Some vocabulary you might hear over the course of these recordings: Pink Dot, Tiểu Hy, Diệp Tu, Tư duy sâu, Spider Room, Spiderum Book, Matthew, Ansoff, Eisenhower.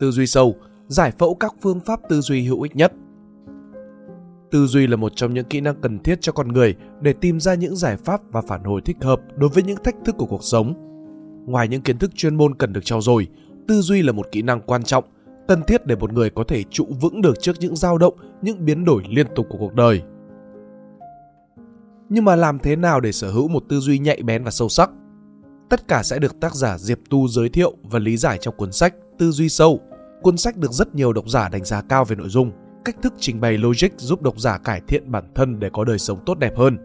tư duy sâu, giải phẫu các phương pháp tư duy hữu ích nhất. Tư duy là một trong những kỹ năng cần thiết cho con người để tìm ra những giải pháp và phản hồi thích hợp đối với những thách thức của cuộc sống. Ngoài những kiến thức chuyên môn cần được trau dồi, tư duy là một kỹ năng quan trọng, cần thiết để một người có thể trụ vững được trước những dao động, những biến đổi liên tục của cuộc đời. Nhưng mà làm thế nào để sở hữu một tư duy nhạy bén và sâu sắc? Tất cả sẽ được tác giả Diệp Tu giới thiệu và lý giải trong cuốn sách Tư duy sâu. Cuốn sách được rất nhiều độc giả đánh giá cao về nội dung, cách thức trình bày logic giúp độc giả cải thiện bản thân để có đời sống tốt đẹp hơn.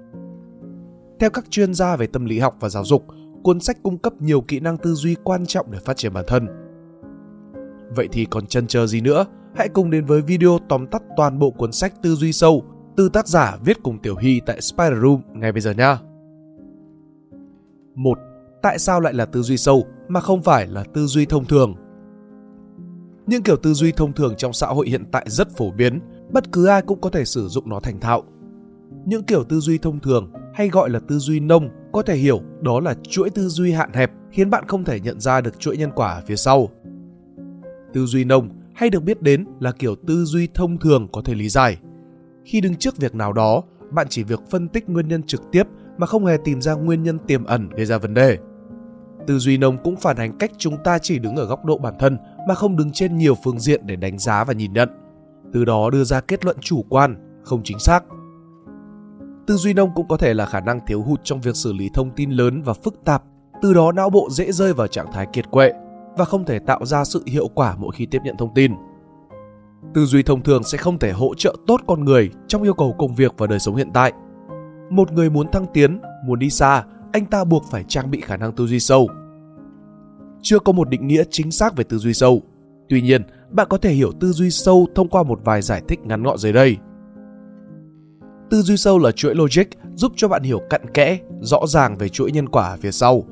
Theo các chuyên gia về tâm lý học và giáo dục, cuốn sách cung cấp nhiều kỹ năng tư duy quan trọng để phát triển bản thân. Vậy thì còn chần chờ gì nữa? Hãy cùng đến với video tóm tắt toàn bộ cuốn sách Tư duy sâu từ tác giả viết cùng Tiểu Hy tại Spider Room ngay bây giờ nha. 1. Tại sao lại là tư duy sâu mà không phải là tư duy thông thường? Những kiểu tư duy thông thường trong xã hội hiện tại rất phổ biến, bất cứ ai cũng có thể sử dụng nó thành thạo. Những kiểu tư duy thông thường hay gọi là tư duy nông có thể hiểu đó là chuỗi tư duy hạn hẹp khiến bạn không thể nhận ra được chuỗi nhân quả ở phía sau. Tư duy nông hay được biết đến là kiểu tư duy thông thường có thể lý giải. Khi đứng trước việc nào đó, bạn chỉ việc phân tích nguyên nhân trực tiếp mà không hề tìm ra nguyên nhân tiềm ẩn gây ra vấn đề. Tư duy nông cũng phản ánh cách chúng ta chỉ đứng ở góc độ bản thân mà không đứng trên nhiều phương diện để đánh giá và nhìn nhận, từ đó đưa ra kết luận chủ quan, không chính xác. Tư duy nông cũng có thể là khả năng thiếu hụt trong việc xử lý thông tin lớn và phức tạp, từ đó não bộ dễ rơi vào trạng thái kiệt quệ và không thể tạo ra sự hiệu quả mỗi khi tiếp nhận thông tin. Tư duy thông thường sẽ không thể hỗ trợ tốt con người trong yêu cầu công việc và đời sống hiện tại. Một người muốn thăng tiến, muốn đi xa, anh ta buộc phải trang bị khả năng tư duy sâu. Chưa có một định nghĩa chính xác về tư duy sâu. Tuy nhiên, bạn có thể hiểu tư duy sâu thông qua một vài giải thích ngắn gọn dưới đây. Tư duy sâu là chuỗi logic giúp cho bạn hiểu cặn kẽ, rõ ràng về chuỗi nhân quả phía sau.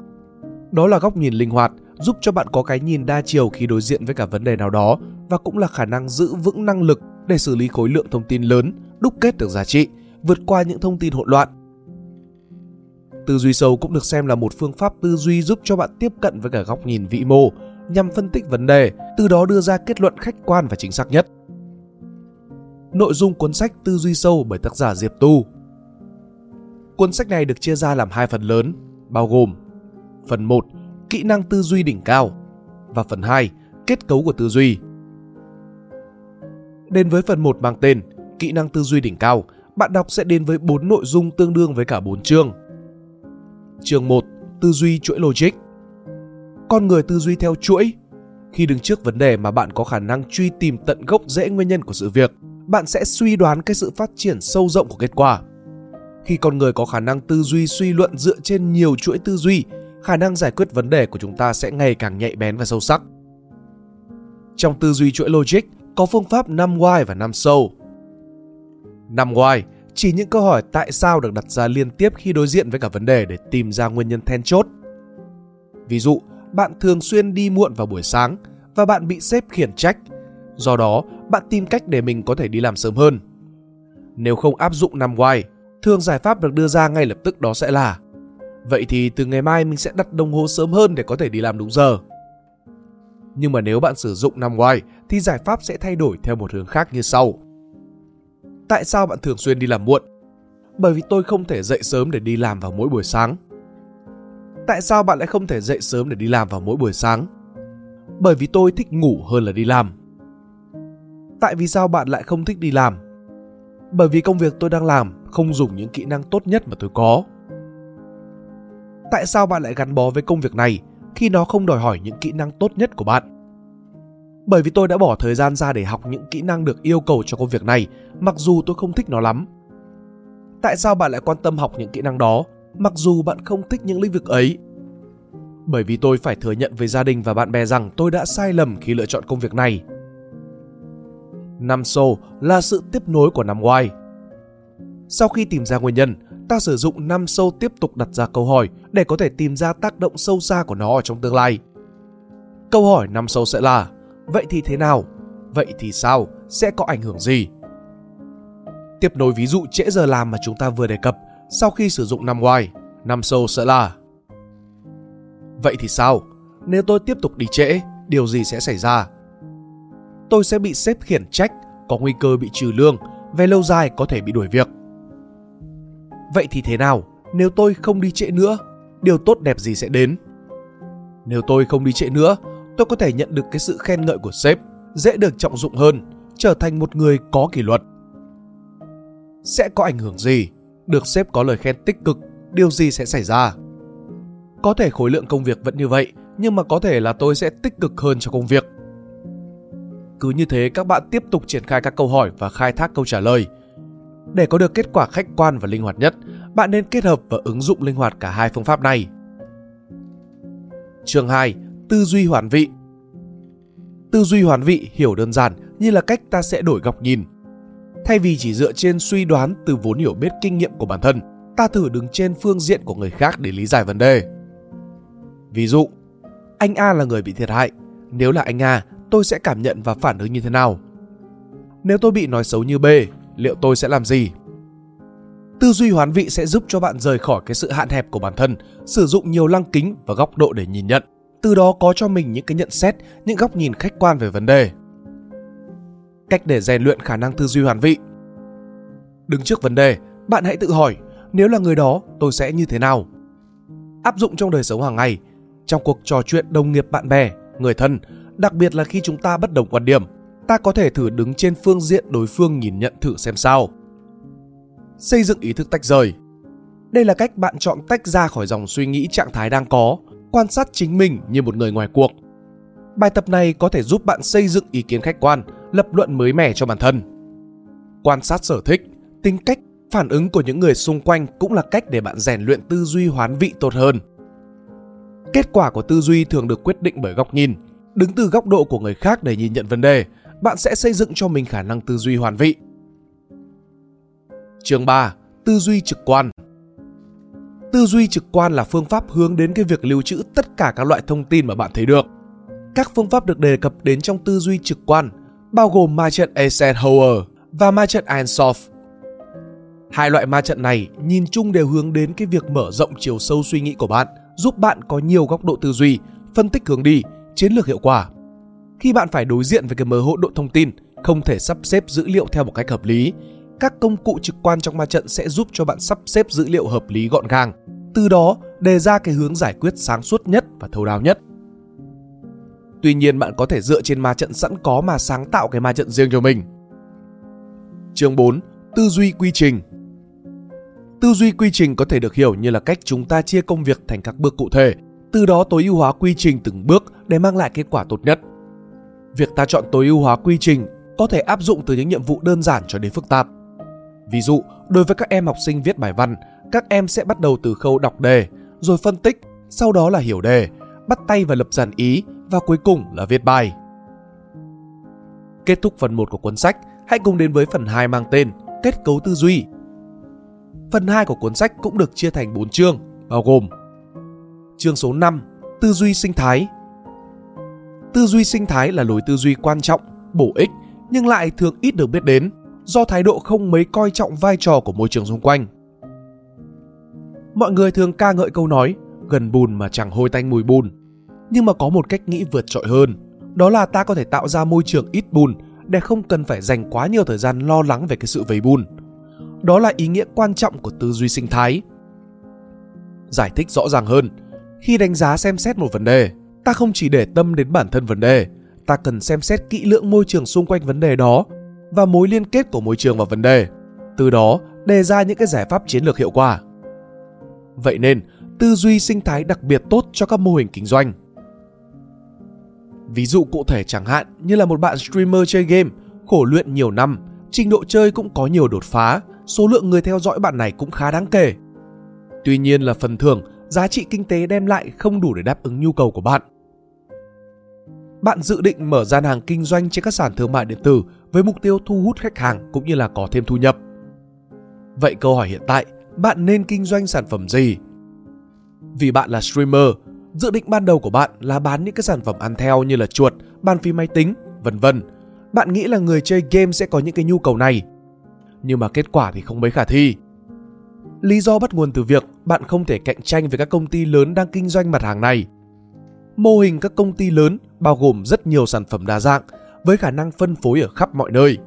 Đó là góc nhìn linh hoạt, giúp cho bạn có cái nhìn đa chiều khi đối diện với cả vấn đề nào đó và cũng là khả năng giữ vững năng lực để xử lý khối lượng thông tin lớn, đúc kết được giá trị, vượt qua những thông tin hỗn loạn. Tư duy sâu cũng được xem là một phương pháp tư duy giúp cho bạn tiếp cận với cả góc nhìn vĩ mô nhằm phân tích vấn đề, từ đó đưa ra kết luận khách quan và chính xác nhất. Nội dung cuốn sách Tư duy sâu bởi tác giả Diệp Tu. Cuốn sách này được chia ra làm hai phần lớn, bao gồm phần 1, kỹ năng tư duy đỉnh cao và phần 2, kết cấu của tư duy. Đến với phần 1 mang tên Kỹ năng tư duy đỉnh cao, bạn đọc sẽ đến với 4 nội dung tương đương với cả 4 chương. Chương 1. Tư duy chuỗi logic. Con người tư duy theo chuỗi. Khi đứng trước vấn đề mà bạn có khả năng truy tìm tận gốc rễ nguyên nhân của sự việc, bạn sẽ suy đoán cái sự phát triển sâu rộng của kết quả. Khi con người có khả năng tư duy suy luận dựa trên nhiều chuỗi tư duy, khả năng giải quyết vấn đề của chúng ta sẽ ngày càng nhạy bén và sâu sắc. Trong tư duy chuỗi logic có phương pháp 5 why và 5 so. 5 why chỉ những câu hỏi tại sao được đặt ra liên tiếp khi đối diện với cả vấn đề để tìm ra nguyên nhân then chốt. Ví dụ, bạn thường xuyên đi muộn vào buổi sáng và bạn bị sếp khiển trách. Do đó, bạn tìm cách để mình có thể đi làm sớm hơn. Nếu không áp dụng 5 why, thường giải pháp được đưa ra ngay lập tức đó sẽ là: vậy thì từ ngày mai mình sẽ đặt đồng hồ sớm hơn để có thể đi làm đúng giờ. Nhưng mà nếu bạn sử dụng 5 why thì giải pháp sẽ thay đổi theo một hướng khác như sau. Tại sao bạn thường xuyên đi làm muộn? Bởi vì tôi không thể dậy sớm để đi làm vào mỗi buổi sáng. Tại sao bạn lại không thể dậy sớm để đi làm vào mỗi buổi sáng? Bởi vì tôi thích ngủ hơn là đi làm. Tại vì sao bạn lại không thích đi làm? Bởi vì công việc tôi đang làm không dùng những kỹ năng tốt nhất mà tôi có. Tại sao bạn lại gắn bó với công việc này khi nó không đòi hỏi những kỹ năng tốt nhất của bạn? Bởi vì tôi đã bỏ thời gian ra để học những kỹ năng được yêu cầu cho công việc này, mặc dù tôi không thích nó lắm. Tại sao bạn lại quan tâm học những kỹ năng đó, mặc dù bạn không thích những lĩnh vực ấy? Bởi vì tôi phải thừa nhận với gia đình và bạn bè rằng tôi đã sai lầm khi lựa chọn công việc này. 5 so là sự tiếp nối của 5 why. Sau khi tìm ra nguyên nhân, ta sử dụng 5 so tiếp tục đặt ra câu hỏi để có thể tìm ra tác động sâu xa của nó ở trong tương lai. Câu hỏi 5 so sẽ là: vậy thì thế nào? Vậy thì sao? Sẽ có ảnh hưởng gì? Tiếp nối ví dụ trễ giờ làm mà chúng ta vừa đề cập, sau khi sử dụng 5 why, 5 so sẽ là: vậy thì sao? Nếu tôi tiếp tục đi trễ, điều gì sẽ xảy ra? tôi sẽ bị sếp khiển trách, có nguy cơ bị trừ lương, về lâu dài có thể bị đuổi việc. Vậy thì thế nào nếu tôi không đi trễ nữa? Điều tốt đẹp gì sẽ đến? Nếu tôi không đi trễ nữa, tôi có thể nhận được cái sự khen ngợi của sếp, dễ được trọng dụng hơn, trở thành một người có kỷ luật. Sẽ có ảnh hưởng gì? Được sếp có lời khen tích cực, điều gì sẽ xảy ra? Có thể khối lượng công việc vẫn như vậy, nhưng mà có thể là tôi sẽ tích cực hơn cho công việc. Cứ như thế, các bạn tiếp tục triển khai các câu hỏi và khai thác câu trả lời. Để có được kết quả khách quan và linh hoạt nhất, bạn nên kết hợp và ứng dụng linh hoạt cả hai phương pháp này. Chương 2. Tư duy hoàn vị. Tư duy hoàn vị hiểu đơn giản như là cách ta sẽ đổi góc nhìn. Thay vì chỉ dựa trên suy đoán từ vốn hiểu biết kinh nghiệm của bản thân, ta thử đứng trên phương diện của người khác để lý giải vấn đề. Ví dụ, anh A là người bị thiệt hại. Nếu là anh A, tôi sẽ cảm nhận và phản ứng như thế nào? Nếu tôi bị nói xấu như B, liệu tôi sẽ làm gì? Tư duy hoán vị sẽ giúp cho bạn rời khỏi cái sự hạn hẹp của bản thân, sử dụng nhiều lăng kính và góc độ để nhìn nhận. Từ đó có cho mình những cái nhận xét, những góc nhìn khách quan về vấn đề. Cách để rèn luyện khả năng tư duy hoàn vị. Đứng trước vấn đề, bạn hãy tự hỏi, nếu là người đó, tôi sẽ như thế nào? Áp dụng trong đời sống hàng ngày, trong cuộc trò chuyện đồng nghiệp, bạn bè, người thân, đặc biệt là khi chúng ta bất đồng quan điểm, ta có thể thử đứng trên phương diện đối phương nhìn nhận thử xem sao. Xây dựng ý thức tách rời. Đây là cách bạn chọn tách ra khỏi dòng suy nghĩ trạng thái đang có, quan sát chính mình như một người ngoài cuộc. Bài tập này có thể giúp bạn xây dựng ý kiến khách quan, lập luận mới mẻ cho bản thân. Quan sát sở thích, tính cách, phản ứng của những người xung quanh cũng là cách để bạn rèn luyện tư duy hoán vị tốt hơn. Kết quả của tư duy thường được quyết định bởi góc nhìn. Đứng từ góc độ của người khác để nhìn nhận vấn đề, bạn sẽ xây dựng cho mình khả năng tư duy hoán vị. Chương 3. Tư duy trực quan. Tư duy trực quan là phương pháp hướng đến cái việc lưu trữ tất cả các loại thông tin mà bạn thấy được. Các phương pháp được đề cập đến trong tư duy trực quan bao gồm ma trận Eisenhower và ma trận Ansoff. Hai loại ma trận này nhìn chung đều hướng đến cái việc mở rộng chiều sâu suy nghĩ của bạn, giúp bạn có nhiều góc độ tư duy, phân tích hướng đi, chiến lược hiệu quả. Khi bạn phải đối diện với cái mớ hỗn độn thông tin, không thể sắp xếp dữ liệu theo một cách hợp lý, các công cụ trực quan trong ma trận sẽ giúp cho bạn sắp xếp dữ liệu hợp lý gọn gàng, từ đó đề ra cái hướng giải quyết sáng suốt nhất và thấu đáo nhất. Tuy nhiên, bạn có thể dựa trên ma trận sẵn có mà sáng tạo cái ma trận riêng cho mình. Chương 4. Tư duy quy trình. Tư duy quy trình có thể được hiểu như là cách chúng ta chia công việc thành các bước cụ thể, từ đó tối ưu hóa quy trình từng bước để mang lại kết quả tốt nhất. Việc ta chọn tối ưu hóa quy trình có thể áp dụng từ những nhiệm vụ đơn giản cho đến phức tạp. Ví dụ, đối với các em học sinh viết bài văn, các em sẽ bắt đầu từ khâu đọc đề, rồi phân tích, sau đó là hiểu đề, bắt tay và lập dàn ý, và cuối cùng là viết bài. Kết thúc phần 1 của cuốn sách, hãy cùng đến với phần 2 mang tên Kết cấu tư duy. Phần 2 của cuốn sách cũng được chia thành 4 chương, bao gồm chương số 5, Tư duy sinh thái. Tư duy sinh thái là lối tư duy quan trọng, bổ ích nhưng lại thường ít được biết đến do thái độ không mấy coi trọng vai trò của môi trường xung quanh. Mọi người thường ca ngợi câu nói gần bùn mà chẳng hôi tanh mùi bùn, nhưng mà có một cách nghĩ vượt trội hơn, đó là ta có thể tạo ra môi trường ít bùn để không cần phải dành quá nhiều thời gian lo lắng về cái sự vấy bùn. Đó là ý nghĩa quan trọng của tư duy sinh thái. Giải thích rõ ràng hơn, khi đánh giá xem xét một vấn đề, ta không chỉ để tâm đến bản thân vấn đề, ta cần xem xét kỹ lưỡng môi trường xung quanh vấn đề đó và mối liên kết của môi trường và vấn đề, từ đó đề ra những cái giải pháp chiến lược hiệu quả. Vậy nên, tư duy sinh thái đặc biệt tốt cho các mô hình kinh doanh. Ví dụ cụ thể chẳng hạn như là một bạn streamer chơi game, khổ luyện nhiều năm, trình độ chơi cũng có nhiều đột phá, số lượng người theo dõi bạn này cũng khá đáng kể. Tuy nhiên là phần thưởng, giá trị kinh tế đem lại không đủ để đáp ứng nhu cầu của bạn. Bạn dự định mở gian hàng kinh doanh trên các sàn thương mại điện tử với mục tiêu thu hút khách hàng cũng như là có thêm thu nhập. Vậy câu hỏi hiện tại, bạn nên kinh doanh sản phẩm gì? Vì bạn là streamer, dự định ban đầu của bạn là bán những cái sản phẩm ăn theo như là chuột, bàn phím máy tính, vân vân. Bạn nghĩ là người chơi game sẽ có những cái nhu cầu này, nhưng mà kết quả thì không mấy khả thi. Lý do bắt nguồn từ việc bạn không thể cạnh tranh với các công ty lớn đang kinh doanh mặt hàng này. Mô hình các công ty lớn bao gồm rất nhiều sản phẩm đa dạng với khả năng phân phối ở khắp mọi nơi.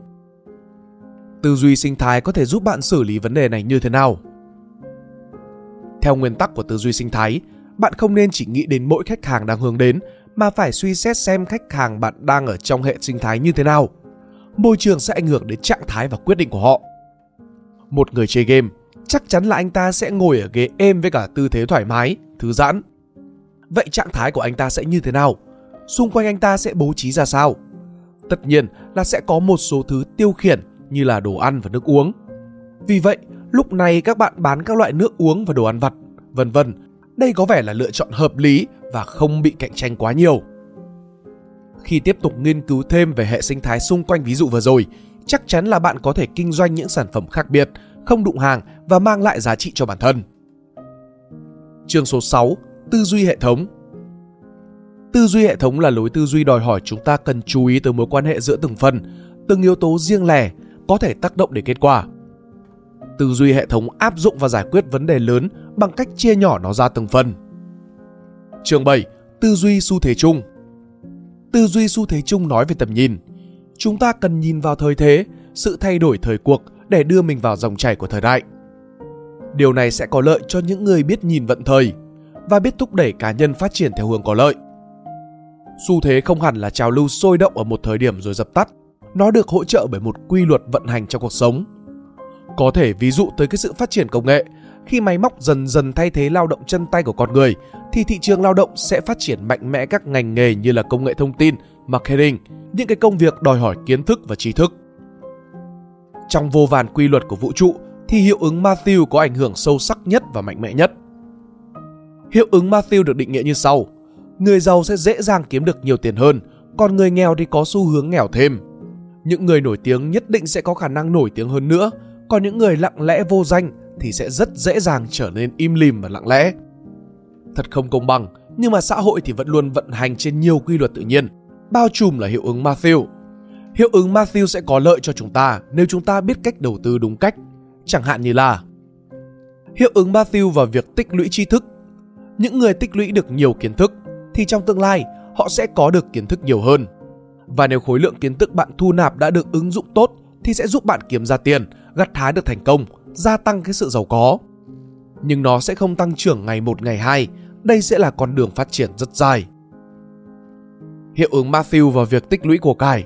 Tư duy sinh thái có thể giúp bạn xử lý vấn đề này như thế nào? Theo nguyên tắc của tư duy sinh thái, bạn không nên chỉ nghĩ đến mỗi khách hàng đang hướng đến, mà phải suy xét xem khách hàng bạn đang ở trong hệ sinh thái như thế nào. Môi trường sẽ ảnh hưởng đến trạng thái và quyết định của họ. Một người chơi game, chắc chắn là anh ta sẽ ngồi ở ghế êm với cả tư thế thoải mái, thư giãn. Vậy trạng thái của anh ta sẽ như thế nào? Xung quanh anh ta sẽ bố trí ra sao? Tất nhiên là sẽ có một số thứ tiêu khiển như là đồ ăn và nước uống. Vì vậy, lúc này các bạn bán các loại nước uống và đồ ăn vặt, vân vân. Đây có vẻ là lựa chọn hợp lý và không bị cạnh tranh quá nhiều. Khi tiếp tục nghiên cứu thêm về hệ sinh thái xung quanh ví dụ vừa rồi, chắc chắn là bạn có thể kinh doanh những sản phẩm khác biệt, không đụng hàng và mang lại giá trị cho bản thân. Chương số 6. Tư duy hệ thống. Tư duy hệ thống là lối tư duy đòi hỏi chúng ta cần chú ý tới mối quan hệ giữa từng phần, từng yếu tố riêng lẻ có thể tác động đến kết quả. Tư duy hệ thống áp dụng và giải quyết vấn đề lớn bằng cách chia nhỏ nó ra từng phần. Chương 7. Tư duy xu thế chung. Tư duy xu thế chung nói về tầm nhìn. Chúng ta cần nhìn vào thời thế, sự thay đổi thời cuộc để đưa mình vào dòng chảy của thời đại. Điều này sẽ có lợi cho những người biết nhìn vận thời và biết thúc đẩy cá nhân phát triển theo hướng có lợi. Xu thế không hẳn là trào lưu sôi động ở một thời điểm rồi dập tắt. Nó được hỗ trợ bởi một quy luật vận hành trong cuộc sống. Có thể ví dụ tới cái sự phát triển công nghệ. Khi máy móc dần dần thay thế lao động chân tay của con người, thì thị trường lao động sẽ phát triển mạnh mẽ các ngành nghề như là công nghệ thông tin, marketing, những cái công việc đòi hỏi kiến thức và trí thức. Trong vô vàn quy luật của vũ trụ, thì hiệu ứng Matthew có ảnh hưởng sâu sắc nhất và mạnh mẽ nhất. Hiệu ứng Matthew được định nghĩa như sau: người giàu sẽ dễ dàng kiếm được nhiều tiền hơn, còn người nghèo thì có xu hướng nghèo thêm. Những người nổi tiếng nhất định sẽ có khả năng nổi tiếng hơn nữa, còn những người lặng lẽ vô danh thì sẽ rất dễ dàng trở nên im lìm và lặng lẽ. Thật không công bằng, nhưng mà xã hội thì vẫn luôn vận hành trên nhiều quy luật tự nhiên, bao trùm là hiệu ứng Matthew. Hiệu ứng Matthew sẽ có lợi cho chúng ta nếu chúng ta biết cách đầu tư đúng cách, chẳng hạn như là hiệu ứng Matthew và việc tích lũy tri thức. Những người tích lũy được nhiều kiến thức thì trong tương lai họ sẽ có được kiến thức nhiều hơn. Và nếu khối lượng kiến thức bạn thu nạp đã được ứng dụng tốt thì sẽ giúp bạn kiếm ra tiền, gặt hái được thành công, gia tăng cái sự giàu có. Nhưng nó sẽ không tăng trưởng ngày một ngày hai, đây sẽ là con đường phát triển rất dài. Hiệu ứng Matthew vào việc tích lũy của cải.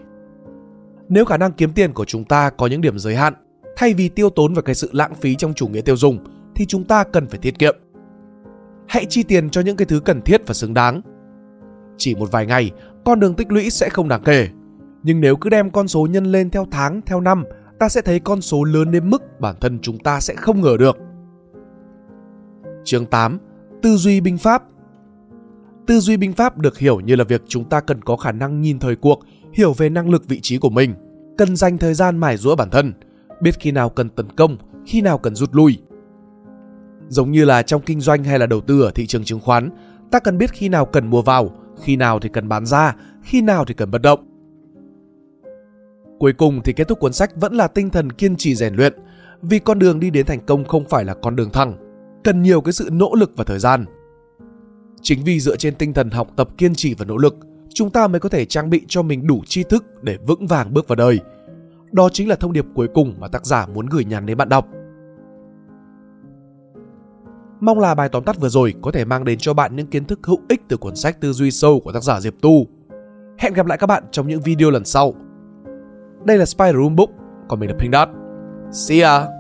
Nếu khả năng kiếm tiền của chúng ta có những điểm giới hạn, thay vì tiêu tốn vào cái sự lãng phí trong chủ nghĩa tiêu dùng thì chúng ta cần phải tiết kiệm. Hãy chi tiền cho những cái thứ cần thiết và xứng đáng. Chỉ một vài ngày, con đường tích lũy sẽ không đáng kể. Nhưng nếu cứ đem con số nhân lên theo tháng, theo năm, ta sẽ thấy con số lớn đến mức bản thân chúng ta sẽ không ngờ được. Chương 8. Tư duy binh pháp. Tư duy binh pháp được hiểu như là việc chúng ta cần có khả năng nhìn thời cuộc, hiểu về năng lực vị trí của mình, cần dành thời gian mài giũa bản thân, biết khi nào cần tấn công, khi nào cần rút lui. Giống như là trong kinh doanh hay là đầu tư ở thị trường chứng khoán, ta cần biết khi nào cần mua vào, khi nào thì cần bán ra, khi nào thì cần bất động. Cuối cùng thì kết thúc cuốn sách vẫn là tinh thần kiên trì rèn luyện, vì con đường đi đến thành công không phải là con đường thẳng, cần nhiều cái sự nỗ lực và thời gian. Chính vì dựa trên tinh thần học tập kiên trì và nỗ lực, chúng ta mới có thể trang bị cho mình đủ tri thức để vững vàng bước vào đời. Đó chính là thông điệp cuối cùng mà tác giả muốn gửi nhắn đến bạn đọc. Mong là bài tóm tắt vừa rồi có thể mang đến cho bạn những kiến thức hữu ích từ cuốn sách Tư duy sâu của tác giả Diệp Tu. Hẹn gặp lại các bạn trong những video lần sau. Đây là Spiderum Book, còn mình là Pink Dot. See ya!